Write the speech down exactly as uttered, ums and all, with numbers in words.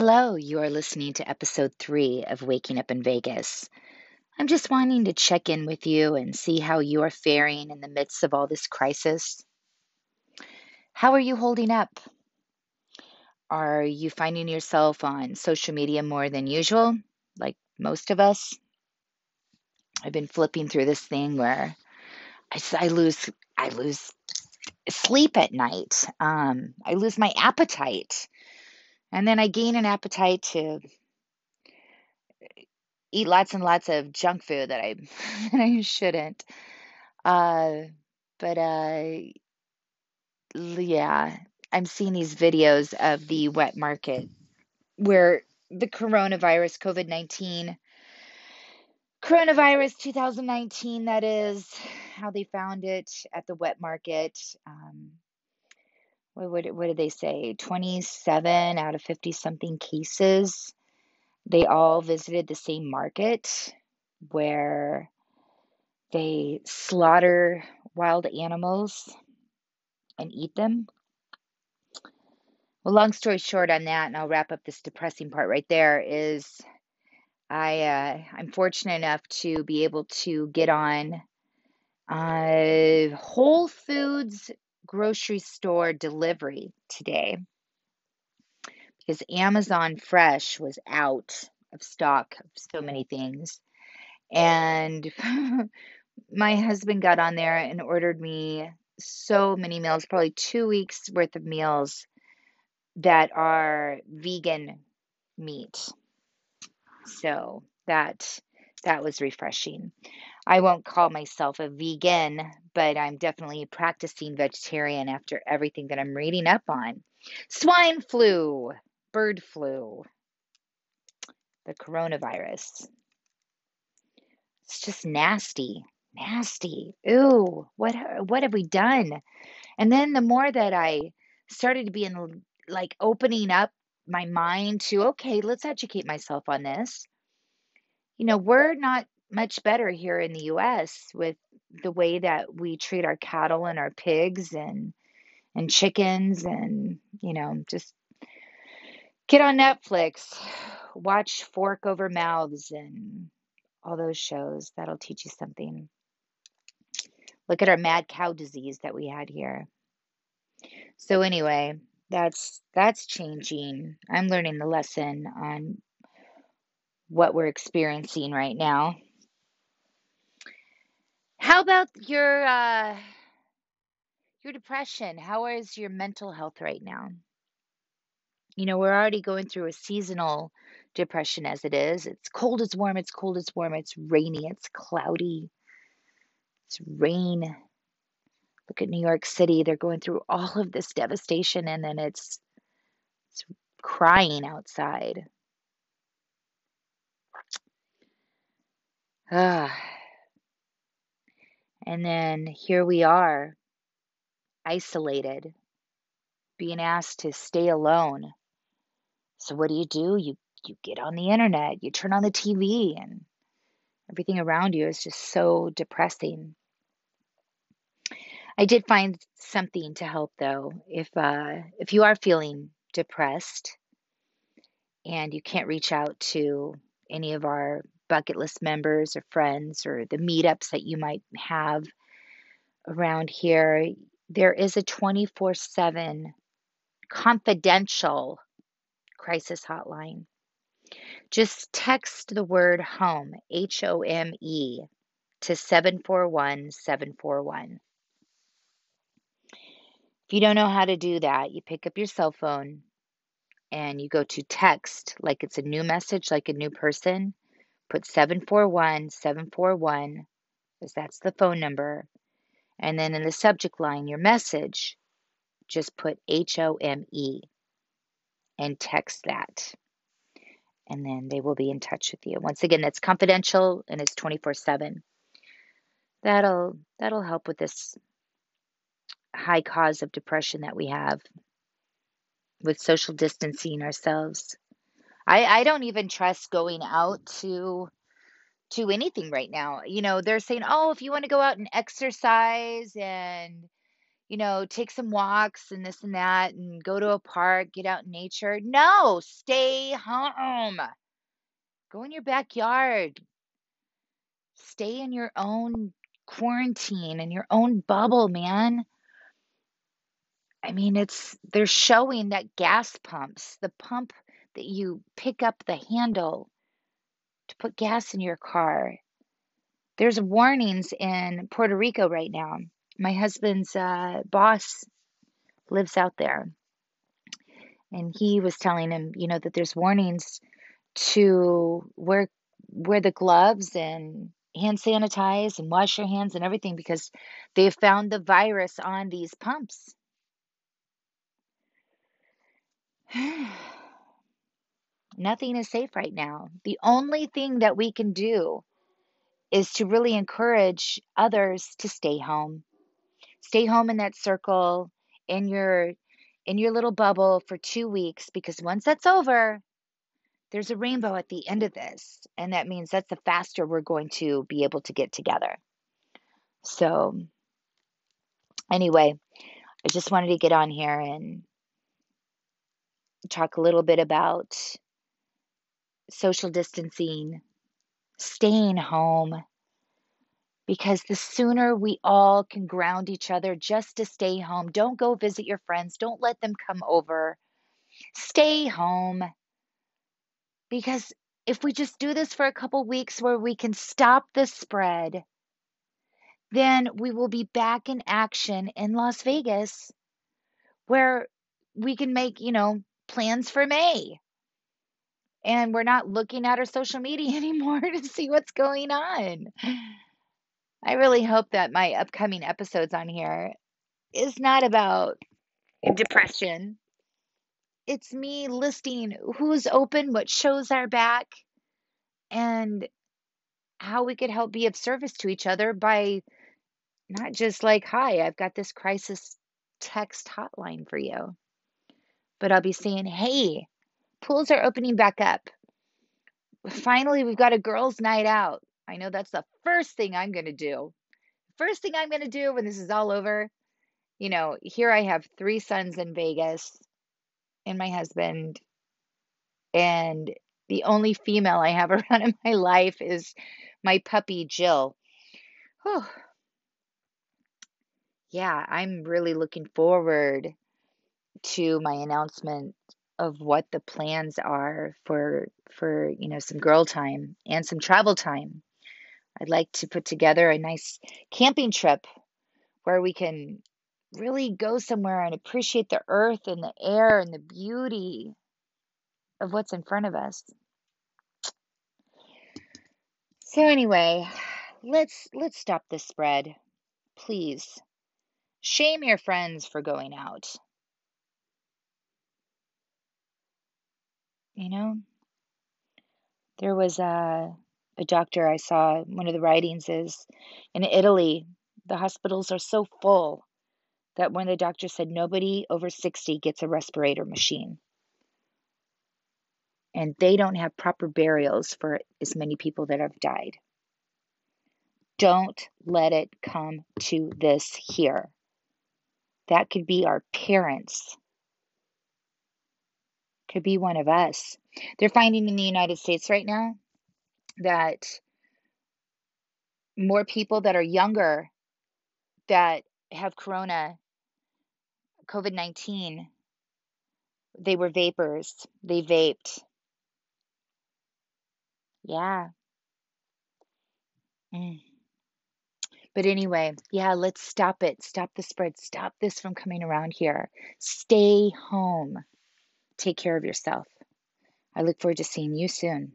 Hello, you are listening to episode three of Waking Up in Vegas. I'm just wanting to check in with you and see how you are faring in the midst of all this crisis. How are you holding up? Are you finding yourself on social media more than usual, like most of us? I've been flipping through this thing where I, I lose I lose sleep at night. Um, I lose my appetite. And then I gain an appetite to eat lots and lots of junk food that I, that I shouldn't. Uh, but uh, yeah, I'm seeing these videos of the wet market where the coronavirus, COVID nineteen, coronavirus twenty nineteen, that is how they found it at the wet market. Um, What, what, what did they say? twenty-seven out of fifty-something cases. They all visited the same market where they slaughter wild animals and eat them. Well, long story short on that, and I'll wrap up this depressing part right there, is I, uh, I'm fortunate enough to be able to get on uh, Whole Foods grocery store delivery today because Amazon Fresh was out of stock of so many things. And my husband got on there and ordered me so many meals, probably two weeks worth of meals that are vegan meat. So that That was refreshing. I won't call myself a vegan, but I'm definitely practicing vegetarian after everything that I'm reading up on. Swine flu, bird flu, the coronavirus. It's just nasty, nasty. Ooh, what what have we done? And then the more that I started being like opening up my mind to, okay, let's educate myself on this. You know, we're not much better here in the U S with the way that we treat our cattle and our pigs and and chickens and, you know, just get on Netflix, watch Fork Over Mouths and all those shows. That'll teach you something. Look at our mad cow disease that we had here. So anyway, that's that's changing. I'm learning the lesson on what we're experiencing right now. How about your uh, your depression? How is your mental health right now? You know, we're already going through a seasonal depression as it is. It's cold, it's warm, it's cold, it's warm, it's rainy, it's cloudy, it's rain. Look at New York City. They're going through all of this devastation and then it's, it's crying outside. Ah, and then here we are, isolated, being asked to stay alone. So what do you do? You you get on the internet, you turn on the T V, and everything around you is just so depressing. I did find something to help, though. If uh, if you are feeling depressed and you can't reach out to any of our bucket list members or friends or the meetups that you might have around here, there is a twenty-four seven confidential crisis hotline. Just text the word HOME, H O M E, to seven four one seven four one. If you don't know how to do that, you pick up your cell phone and you go to text, like it's a new message, like a new person. Put seven four one seven four one, because that's the phone number. And then in the subject line, your message, just put H O M E and text that. And then they will be in touch with you. Once again, that's confidential and it's twenty-four seven. That'll, that'll help with this high cause of depression that we have with social distancing ourselves. I, I don't even trust going out to to anything right now. You know, they're saying, oh, if you want to go out and exercise and, you know, take some walks and this and that and go to a park, get out in nature. No, stay home. Go in your backyard. Stay in your own quarantine and your own bubble, man. I mean, it's they're showing that gas pumps, the pump that you pick up the handle to put gas in your car. There's warnings in Puerto Rico right now. My husband's uh, boss lives out there, and he was telling him, you know, that there's warnings to wear wear the gloves and hand sanitize and wash your hands and everything, because they found the virus on these pumps. Nothing is safe right now. The only thing that we can do is to really encourage others to stay home. Stay home in that circle, in your in your little bubble for two weeks, because once that's over, there's a rainbow at the end of this. And that means that's the faster we're going to be able to get together. So anyway, I just wanted to get on here and talk a little bit about social distancing, staying home, because the sooner we all can ground each other just to stay home. Don't go visit your friends. Don't let them come over. Stay home. Because if we just do this for a couple weeks where we can stop the spread, then we will be back in action in Las Vegas, where we can make, you know, plans for May. And we're not looking at our social media anymore to see what's going on. I really hope that my upcoming episodes on here is not about depression. It's me listing who's open, what shows are back, and how we could help be of service to each other by not just like, hi, I've got this crisis text hotline for you. But I'll be saying, hey, pools are opening back up. Finally, we've got a girls' night out. I know that's the first thing I'm going to do. First thing I'm going to do when this is all over, you know, here I have three sons in Vegas and my husband. And the only female I have around in my life is my puppy, Jill. Whew. Yeah, I'm really looking forward to my announcement of what the plans are for, for, you know, some girl time and some travel time. I'd like to put together a nice camping trip where we can really go somewhere and appreciate the earth and the air and the beauty of what's in front of us. So anyway, let's, let's stop this spread, please. Shame your friends for going out. You know, there was a, a doctor I saw, one of the writings is, in Italy, the hospitals are so full that when the doctor said nobody over sixty gets a respirator machine. And they don't have proper burials for as many people that have died. Don't let it come to this here. That could be our parents. Could be one of us. They're finding in the United States right now that more people that are younger that have corona, COVID nineteen, they were vapors. They vaped. Yeah. Mm. But anyway, yeah, let's stop it. Stop the spread. Stop this from coming around here. Stay home. Take care of yourself. I look forward to seeing you soon.